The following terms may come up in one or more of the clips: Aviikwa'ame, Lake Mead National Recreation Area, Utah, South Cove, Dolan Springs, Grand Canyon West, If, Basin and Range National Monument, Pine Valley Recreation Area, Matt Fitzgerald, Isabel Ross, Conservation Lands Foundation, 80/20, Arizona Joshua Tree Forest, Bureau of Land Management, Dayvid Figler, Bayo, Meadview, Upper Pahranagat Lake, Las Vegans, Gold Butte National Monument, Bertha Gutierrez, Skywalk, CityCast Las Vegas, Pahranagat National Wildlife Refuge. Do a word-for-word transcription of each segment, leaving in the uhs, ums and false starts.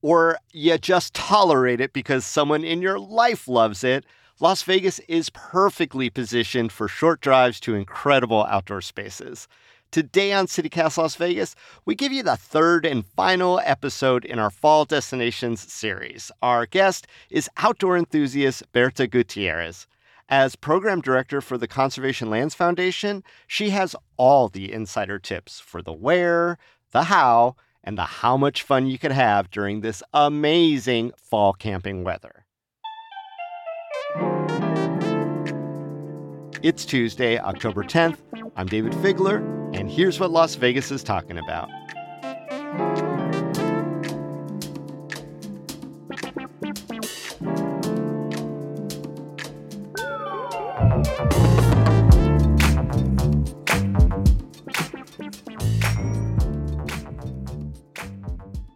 or you just tolerate it because someone in your life loves it, Las Vegas is perfectly positioned for short drives to incredible outdoor spaces. Today on CityCast Las Vegas, we give you the third and final episode in our Fall Destinations series. Our guest is outdoor enthusiast Bertha Gutierrez. As program director for the Conservation Lands Foundation, she has all the insider tips for the where, the how, and the how much fun you could have during this amazing fall camping weather. It's Tuesday, October tenth. I'm Dayvid Figler, and here's what Las Vegas is talking about.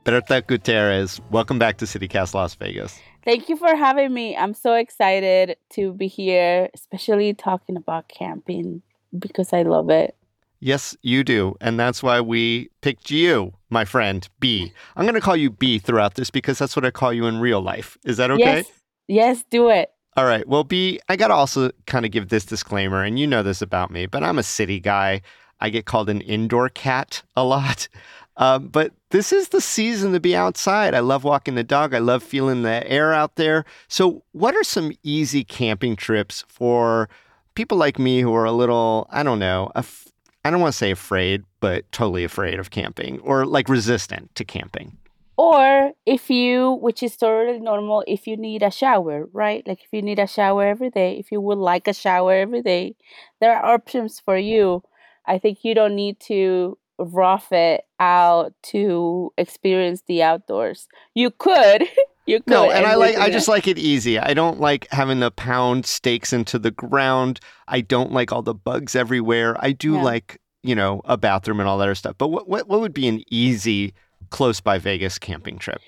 Bertha Gutierrez, welcome back to CityCast Las Vegas. Thank you for having me. I'm so excited to be here, especially talking about camping because I love it. Yes, you do. And that's why we picked you, my friend, B. I'm going to call you B throughout this because that's what I call you in real life. Is that okay? Yes, yes, do it. All right. Well, B, I got to also kind of give this disclaimer, and you know this about me, but I'm a city guy. I get called an indoor cat a lot. Uh, but this is the season to be outside. I love walking the dog. I love feeling the air out there. So what are some easy camping trips for people like me who are a little, I don't know, af- I don't want to say afraid, but totally afraid of camping or like resistant to camping? Or if you, which is totally normal, if you need a shower, right? Like if you need a shower every day, if you would like a shower every day, there are options for you. I think you don't need to rough it out to experience the outdoors. You could. You could. No, and I like. I just like it easy. I don't like having to pound stakes into the ground. I don't like all the bugs everywhere. I do yeah. like, you know, a bathroom and all that other stuff. But what, what, what would be an easy, close-by Vegas camping trip?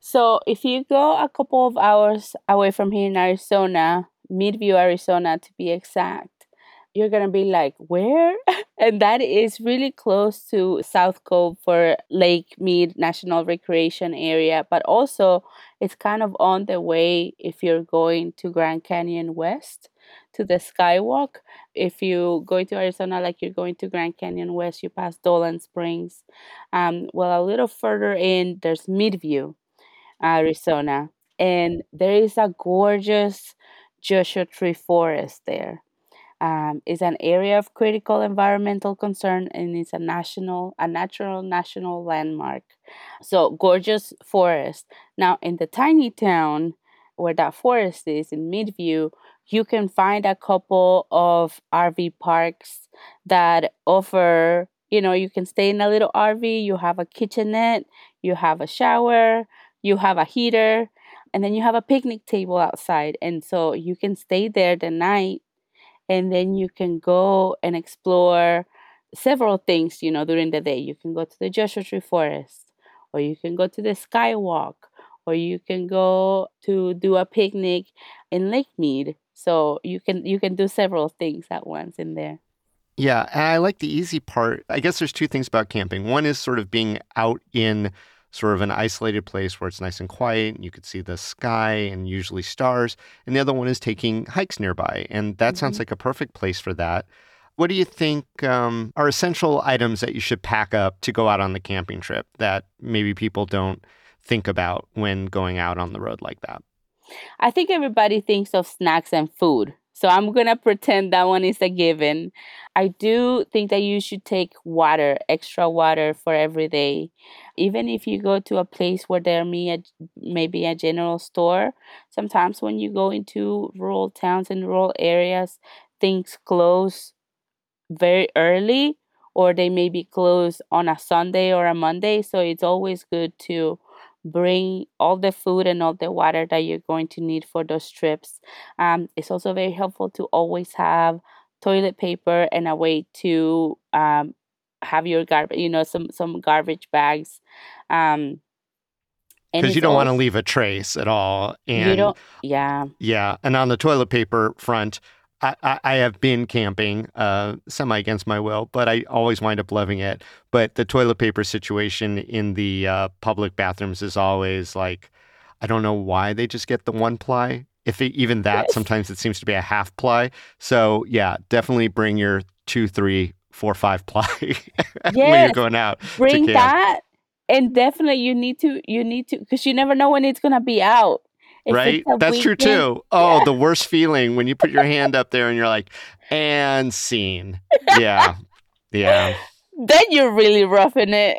So if you go a couple of hours away from here in Arizona, Meadview, Arizona to be exact, you're going to be like, where? And that is really close to South Cove for Lake Mead National Recreation Area. But also, it's kind of on the way if you're going to Grand Canyon West, to the Skywalk. If you go to Arizona, like you're going to Grand Canyon West, you pass Dolan Springs. Um, well, a little further in, there's Meadview, Arizona. And there is a gorgeous Joshua Tree Forest there. Um, is an area of critical environmental concern and is a national, a natural national landmark. So gorgeous forest. Now in the tiny town where that forest is in Meadview, you can find a couple of R V parks that offer, you know, you can stay in a little R V, you have a kitchenette, you have a shower, you have a heater, and then you have a picnic table outside. And so you can stay there the night. And then you can go and explore several things, you know, during the day. You can go to the Joshua Tree Forest, or you can go to the Skywalk, or you can go to do a picnic in Lake Mead. So you can you can do several things at once in there. Yeah, and I like the easy part. I guess there's two things about camping. One is sort of being out in sort of an isolated place where it's nice and quiet and you could see the sky and usually stars. And the other one is taking hikes nearby. And that mm-hmm. sounds like a perfect place for that. What do you think um, are essential items that you should pack up to go out on the camping trip that maybe people don't think about when going out on the road like that? I think everybody thinks of snacks and food. So I'm going to pretend that one is a given. I do think that you should take water, extra water for every day. Even if you go to a place where there may a, maybe a general store, sometimes when you go into rural towns and rural areas, things close very early, or they may be closed on a Sunday or a Monday. So it's always good to bring all the food and all the water that you're going to need for those trips. Um, it's also very helpful to always have toilet paper and a way to um, have your garbage, you know, some, some garbage bags. Um, Because you don't want to leave a trace at all. And you don't, yeah. Yeah. And on the toilet paper front, I, I, I have been camping uh, semi against my will, but I always wind up loving it. But the toilet paper situation in the uh, public bathrooms is always like, I don't know why they just get the one ply. If it, even that, yes. Sometimes it seems to be a half ply. So yeah, definitely bring your two, three, four, five ply yes. when you're going out. Bring to camp. that. And definitely you need to, you need to, because you never know when it's going to be out. If right? That's weekend, true too. Oh, yeah. The worst feeling when you put your hand up there and you're like, and scene. Yeah. Yeah. Then you're really roughing it.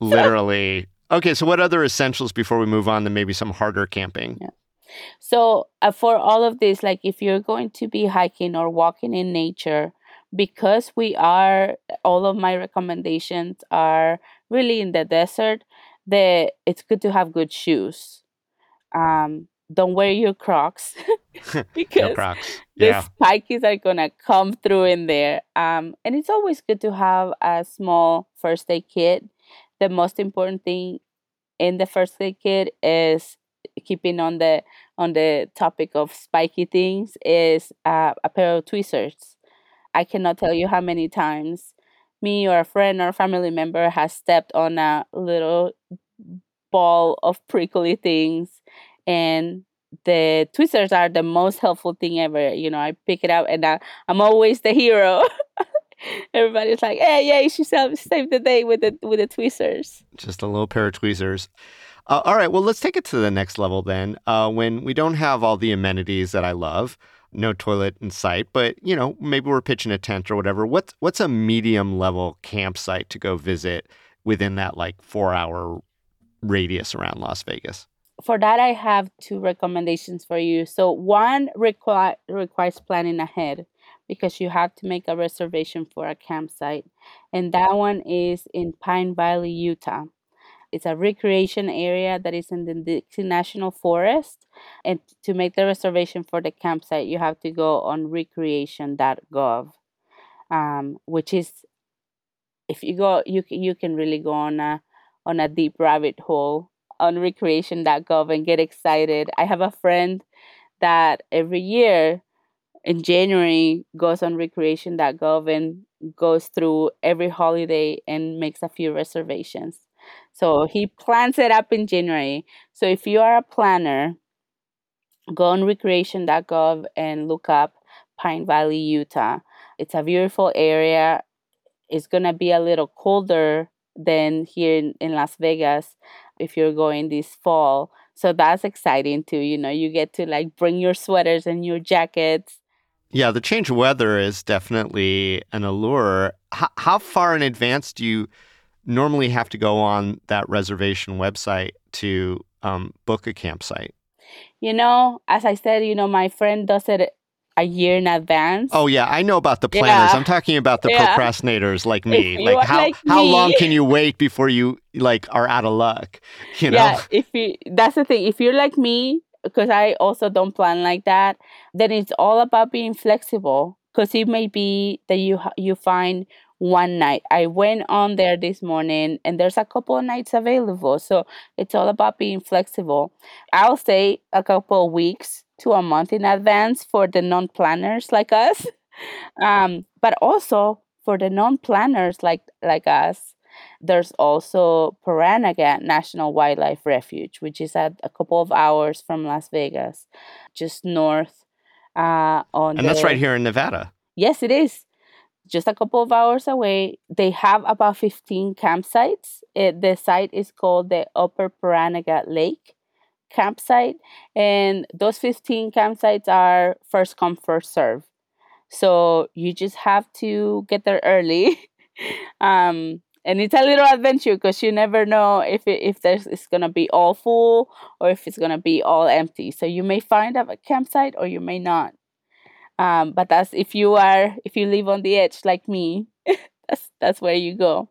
Literally. Okay. So what other essentials before we move on to maybe some harder camping? Yeah. So uh, for all of this, like if you're going to be hiking or walking in nature, because we are, all of my recommendations are really in the desert, the it's good to have good shoes. Um, don't wear your Crocs because no Crocs. Yeah. The spikies are gonna come through in there. Um, and it's always good to have a small first aid kit. The most important thing in the first aid kit is, keeping on the on the topic of spiky things, is uh, a pair of tweezers. I cannot tell you how many times me or a friend or a family member has stepped on a little ball of prickly things, and the tweezers are the most helpful thing ever. You know, I pick it up and I, I'm always the hero. Everybody's like, "Hey, yeah, she saved the day with the with the tweezers." Just a little pair of tweezers. Uh, all right, well, let's take it to the next level then. Uh, when we don't have all the amenities that I love, no toilet in sight, but, you know, maybe we're pitching a tent or whatever. What's, what's a medium level campsite to go visit within that like four hour radius around Las Vegas? For that, I have two recommendations for you. So one requi- requires planning ahead, because you have to make a reservation for a campsite. And that one is in Pine Valley, Utah. It's a recreation area that is in the Dixie National Forest. And to make the reservation for the campsite, you have to go on recreation dot gov, um, which is, if you go, you you can really go on a, on a deep rabbit hole on recreation dot gov and get excited. I have a friend that every year in January goes on recreation dot gov and goes through every holiday and makes a few reservations. So he plans it up in January. So if you are a planner, go on recreation dot gov and look up Pine Valley, Utah. It's a beautiful area. It's going to be a little colder than here in, in Las Vegas if you're going this fall. So that's exciting too. You know, you get to like bring your sweaters and your jackets. Yeah, the change of weather is definitely an allure. H- how far in advance do you normally have to go on that reservation website to um, book a campsite? You know, as I said, you know, my friend does it a year in advance. Oh, yeah. I know about the planners. Yeah. I'm talking about the yeah. procrastinators like me. Like how, like how me. long can you wait before you like are out of luck? You know? Yeah, if you, that's the thing. If you're like me, because I also don't plan like that, then it's all about being flexible, because it may be that you you find one night. I went on there this morning and there's a couple of nights available. So it's all about being flexible. I'll say a couple of weeks to a month in advance for the non-planners like us. Um, but also for the non-planners like, like us, there's also Pahranagat National Wildlife Refuge, which is at a couple of hours from Las Vegas, just north. Uh, on and the, that's right here in Nevada. Yes, it is. Just a couple of hours away. They have about fifteen campsites. It, the site is called the Upper Pahranagat Lake campsite. And those fifteen campsites are first come, first serve. So you just have to get there early. um, and it's a little adventure, because you never know if it, if there's, it's going to be all full or if it's going to be all empty. So you may find a campsite or you may not. Um, but that's if you are if you live on the edge like me, that's that's where you go.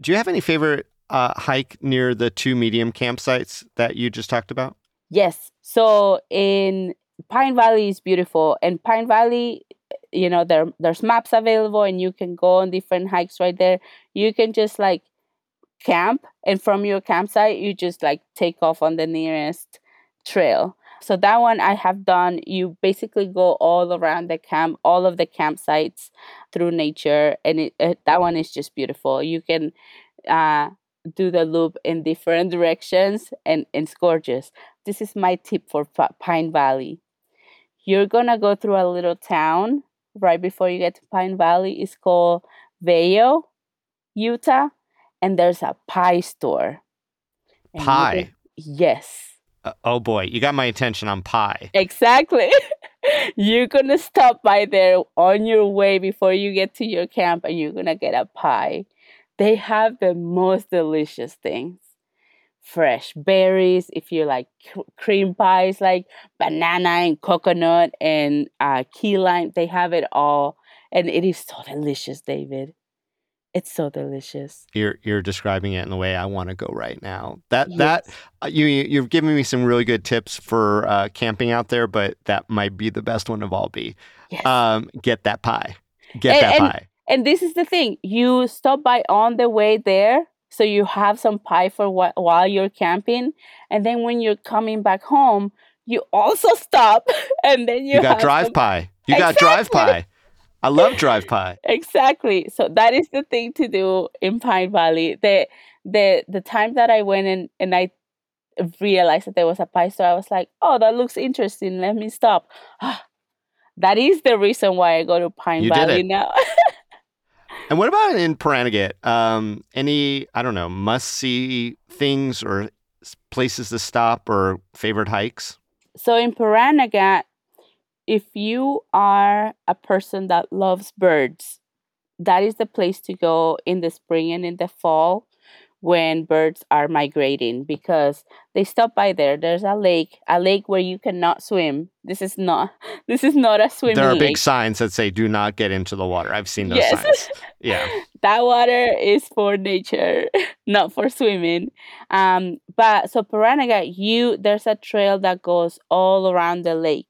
Do you have any favorite uh, hike near the two medium campsites that you just talked about? Yes. So in Pine Valley is beautiful. And Pine Valley, you know, there there's maps available and you can go on different hikes right there. You can just like camp, and from your campsite, you just like take off on the nearest trail. So that one I have done. You basically go all around the camp, all of the campsites through nature. And it, uh, that one is just beautiful. You can uh, do the loop in different directions, and, and it's gorgeous. This is my tip for P- Pine Valley. You're going to go through a little town right before you get to Pine Valley. It's called Bayo, Utah. And there's a pie store. And pie? You can, yes. Oh boy, you got my attention on pie. Exactly. You're going to stop by there on your way before you get to your camp, and you're going to get a pie. They have the most delicious things. Fresh berries, if you like c- cream pies, like banana and coconut and uh, key lime. They have it all. And it is so delicious, Dayvid. It's so delicious. You're you're describing it in the way I want to go right now. That yes. that you you've given me some really good tips for uh, camping out there, but that might be the best one of all. Be yes. um, get that pie, get and, that and, pie. And this is the thing: you stop by on the way there, so you have some pie for wh- while you're camping, and then when you're coming back home, you also stop, and then you, you got have drive some... pie. You exactly. got drive pie. I love drive pie. Exactly. So that is the thing to do in Pine Valley. The the the time that I went and, and I realized that there was a pie store, I was like, oh, that looks interesting. Let me stop. That is the reason why I go to Pine you Valley now. And what about in Pahranagat? Um, any, I don't know, must-see things or places to stop or favorite hikes? So in Pahranagat, if you are a person that loves birds, that is the place to go in the spring and in the fall when birds are migrating, because they stop by there. There's a lake, a lake where you cannot swim. This is not this is not a swimming lake. There are big lake. signs that say, do not get into the water. I've seen those yes. signs. Yeah. That water is for nature, not for swimming. Um, but so Pahranagat, you there's a trail that goes all around the lake.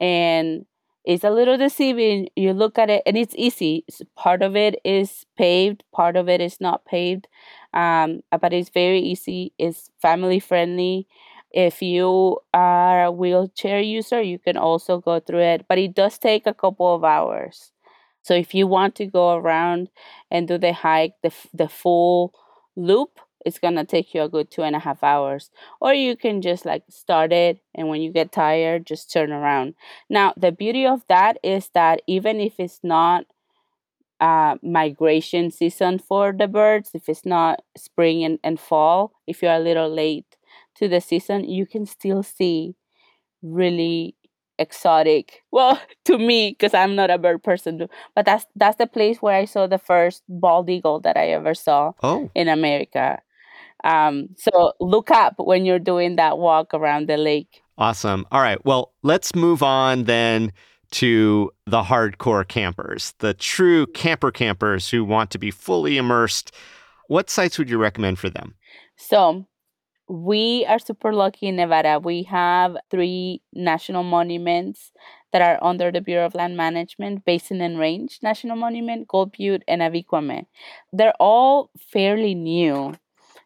And it's a little deceiving. You look at it, and it's easy. Part of it is paved. Part of it is not paved. Um, but it's very easy. It's family-friendly. If you are a wheelchair user, you can also go through it. But it does take a couple of hours. So if you want to go around and do the hike, the, the full loop, it's going to take you a good two and a half hours. Or you can just like start it, and when you get tired, just turn around. Now, the beauty of that is that even if it's not uh, migration season for the birds, if it's not spring and, and fall, if you're a little late to the season, you can still see really exotic. Well, to me, because I'm not a bird person, but that's that's the place where I saw the first bald eagle that I ever saw oh. in America. Um, so look up when you're doing that walk around the lake. Awesome. All right. Well, let's move on then to the hardcore campers, the true camper campers who want to be fully immersed. What sites would you recommend for them? So we are super lucky in Nevada. We have three national monuments that are under the Bureau of Land Management: Basin and Range National Monument, Gold Butte, and Aviikwa'ame. They're all fairly new.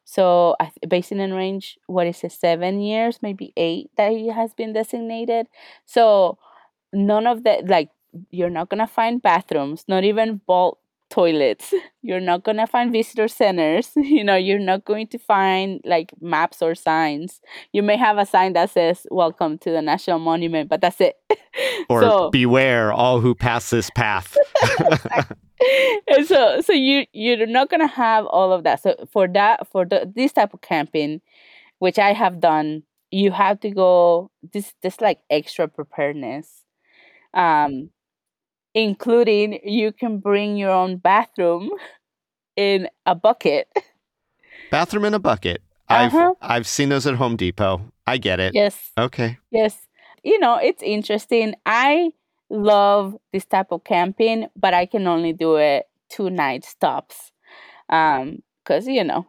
So uh, Basin and Range, what is it, seven years, maybe eight that it has been designated. So none of that, like, you're not going to find bathrooms, not even vault toilets. You're not going to find visitor centers. You know, you're not going to find like maps or signs. You may have a sign that says, welcome to the National Monument, but that's it. Or so, beware all who pass this path. And so so you, you're not going to have all of that. So for that, for the, this type of camping, which I have done, you have to go, this, this like extra preparedness. Um, including you can bring your own bathroom in a bucket. Bathroom in a bucket. Uh-huh. I've I've seen those at Home Depot. I get it. Yes. Okay. Yes. You know, it's interesting. I love this type of camping, but I can only do it two night stops. Um, because, you know,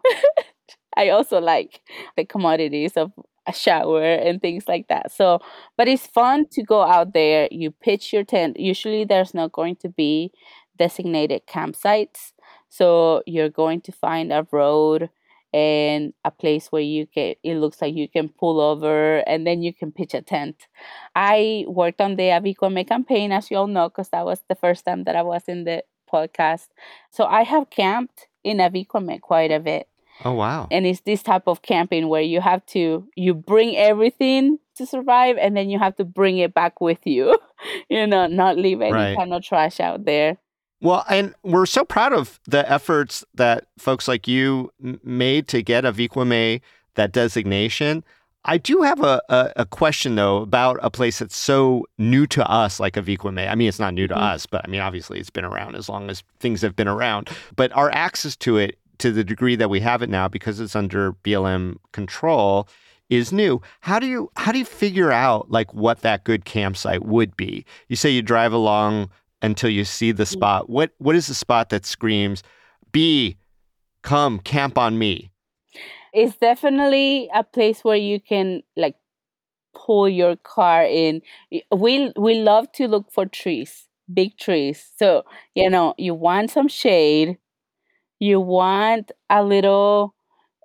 I also like the commodities of a shower and things like that. So, but it's fun to go out there. You pitch your tent. Usually there's not going to be designated campsites. So you're going to find a road and a place where you can, it looks like you can pull over and then you can pitch a tent. I worked on the Aviikwa'ame campaign, as you all know, because that was the first time that I was in the podcast. So I have camped in Aviikwa'ame quite a bit. Oh, wow. And it's this type of camping where you have to, you bring everything to survive and then you have to bring it back with you, you know, not leave any right. kind of trash out there. Well, and we're so proud of the efforts that folks like you made to get Aviikwa'ame that designation. I do have a, a, a question, though, about a place that's so new to us, like Aviikwa'ame. I mean, it's not new to mm-hmm. us, but I mean, obviously, it's been around as long as things have been around. But our access to it, to the degree that we have it now, because it's under B L M control, is new. How do you how do you figure out like what that good campsite would be? You say you drive along until you see the spot. What what is the spot that screams, "Bee, come camp on me"? It's definitely a place where you can like pull your car in. We we love to look for trees, big trees. So, you know, you want some shade, you want a little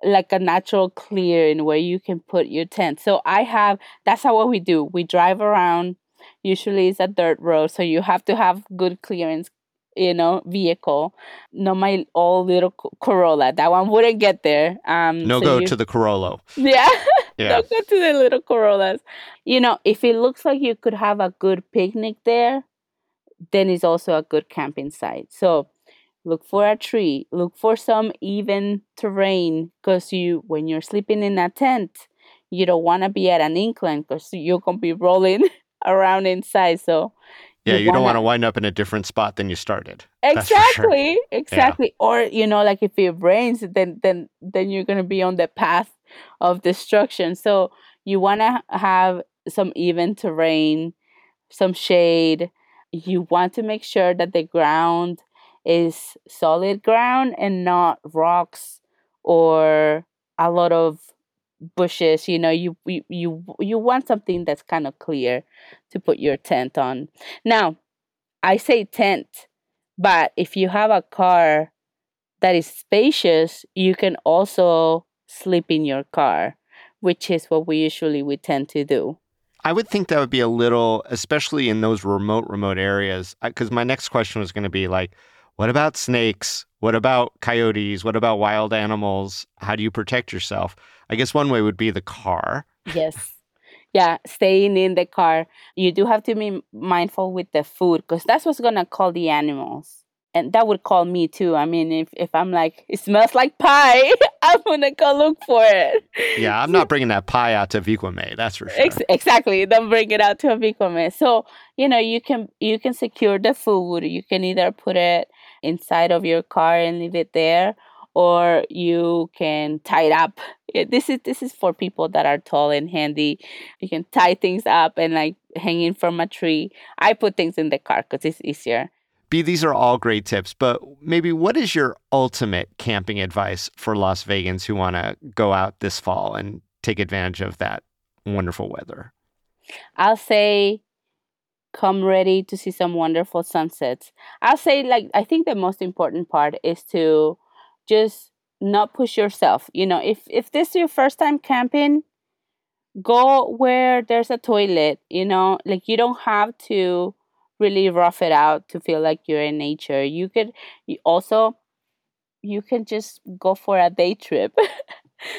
like a natural clearing where you can put your tent. So I have, that's how what we do. We drive around. Usually it's a dirt road, so you have to have good clearance, you know, vehicle. Not my old little Corolla. That one wouldn't get there. Um, no so go you, to the Corolla. Yeah. yeah. Don't go to the little Corollas. You know, if it looks like you could have a good picnic there, then it's also a good camping site. So look for a tree. Look for some even terrain because you, when you're sleeping in a tent, you don't want to be at an incline because you're going to be rolling around inside. So yeah, you, you wanna... don't want to wind up in a different spot than you started. Exactly. Sure. Exactly. Yeah. Or, you know, like if it rains, then then then you're going to be on the path of destruction. So you want to have some even terrain, some shade. You want to make sure that the ground is solid ground and not rocks or a lot of bushes. You know, you you you, you want something that's kind of clear to put your tent on. Now, I say tent, but if you have a car that is spacious, you can also sleep in your car, which is what we usually we tend to do. I would think that would be a little, especially in those remote, remote areas, because my next question was going to be like, what about snakes? What about coyotes? What about wild animals? How do you protect yourself? I guess one way would be the car. Yes. Yeah, staying in the car. You do have to be mindful with the food because that's what's going to call the animals. And that would call me too. I mean, if, if I'm like, it smells like pie, I'm going to go look for it. Yeah, I'm not bringing that pie out to Aviikwa'ame, that's for sure. Ex- exactly. Don't bring it out to Aviikwa'ame. So, you know, you can you can secure the food. You can either put it inside of your car and leave it there, or you can tie it up. This is this is for people that are tall and handy. You can tie things up and like hanging from a tree. I put things in the car because it's easier. Bea, these are all great tips, but maybe what is your ultimate camping advice for Las Vegans who want to go out this fall and take advantage of that wonderful weather? I'll say, come ready to see some wonderful sunsets. I'll say, like, I think the most important part is to just not push yourself. You know, if, if this is your first time camping, go where there's a toilet, you know, like you don't have to really rough it out to feel like you're in nature. You could you also, you can just go for a day trip.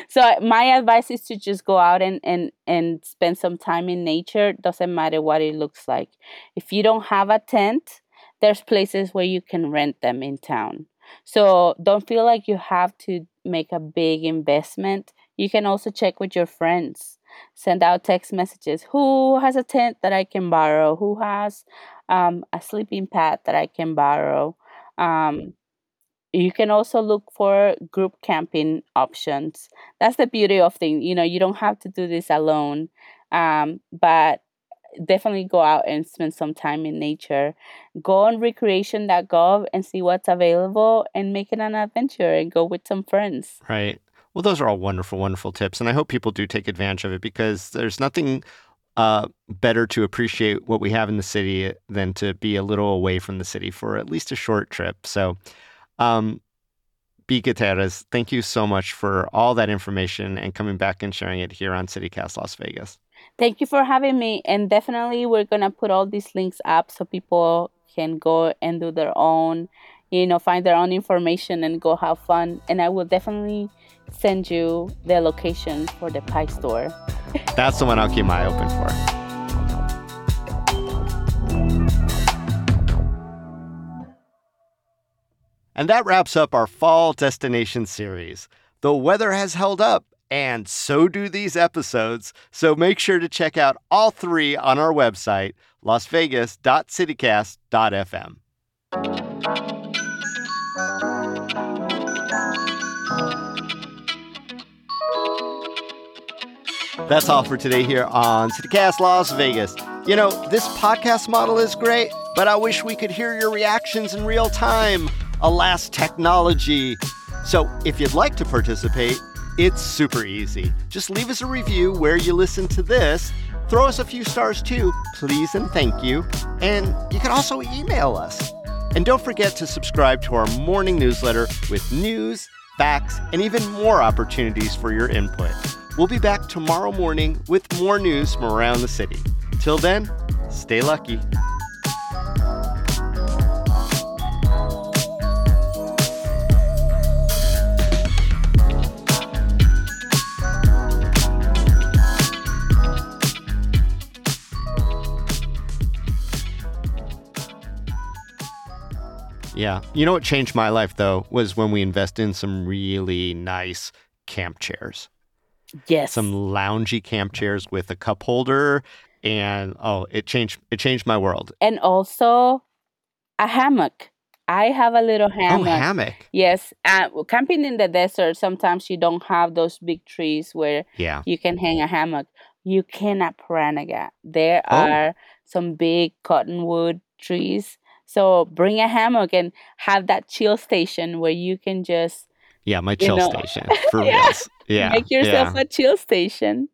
So my advice is to just go out and, and, and spend some time in nature. Doesn't matter what it looks like. If you don't have a tent, there's places where you can rent them in town. So don't feel like you have to make a big investment. You can also check with your friends. send out text messages. Who has a tent that I can borrow? Who has um, a sleeping pad that I can borrow? Um, you can also look for group camping options. That's the beauty of things. You know, you don't have to do this alone, um, but definitely go out and spend some time in nature. Go on recreation dot gov and see what's available and make it an adventure and go with some friends. Right. Well, those are all wonderful, wonderful tips. And I hope people do take advantage of it, because there's nothing uh, better to appreciate what we have in the city than to be a little away from the city for at least a short trip. So, um, B. Gutierrez, thank you so much for all that information and coming back and sharing it here on CityCast Las Vegas. Thank you for having me. And definitely we're going to put all these links up so people can go and do their own, you know, find their own information and go have fun. And I will definitely send you the location for the pie store. That's the one I'll keep my eye open for. And that wraps up our fall destination series. The weather has held up, and so do these episodes, so make sure to check out all three on our website, las vegas dot citycast dot f m. That's all for today here on CityCast Las Vegas. You know, this podcast model is great, but I wish we could hear your reactions in real time. Alas, technology. So if you'd like to participate, it's super easy. Just leave us a review where you listen to this. Throw us a few stars too, please and thank you. And you can also email us. And don't forget to subscribe to our morning newsletter with news, facts, and even more opportunities for your input. We'll be back tomorrow morning with more news from around the city. Till then, stay lucky. Yeah. You know what changed my life, though, was when we invested in some really nice camp chairs. Yes. Some loungy camp chairs with a cup holder. And, oh, it changed it changed my world. And also a hammock. I have a little hammock. Oh, hammock. Yes. Uh, camping in the desert, sometimes you don't have those big trees where yeah. you can hang a hammock. You can at Pahranagat. There oh. are some big cottonwood trees. So bring a hammock and have that chill station where you can just... Yeah, my chill you know, station, for reals. Yeah, make yourself yeah. a chill station.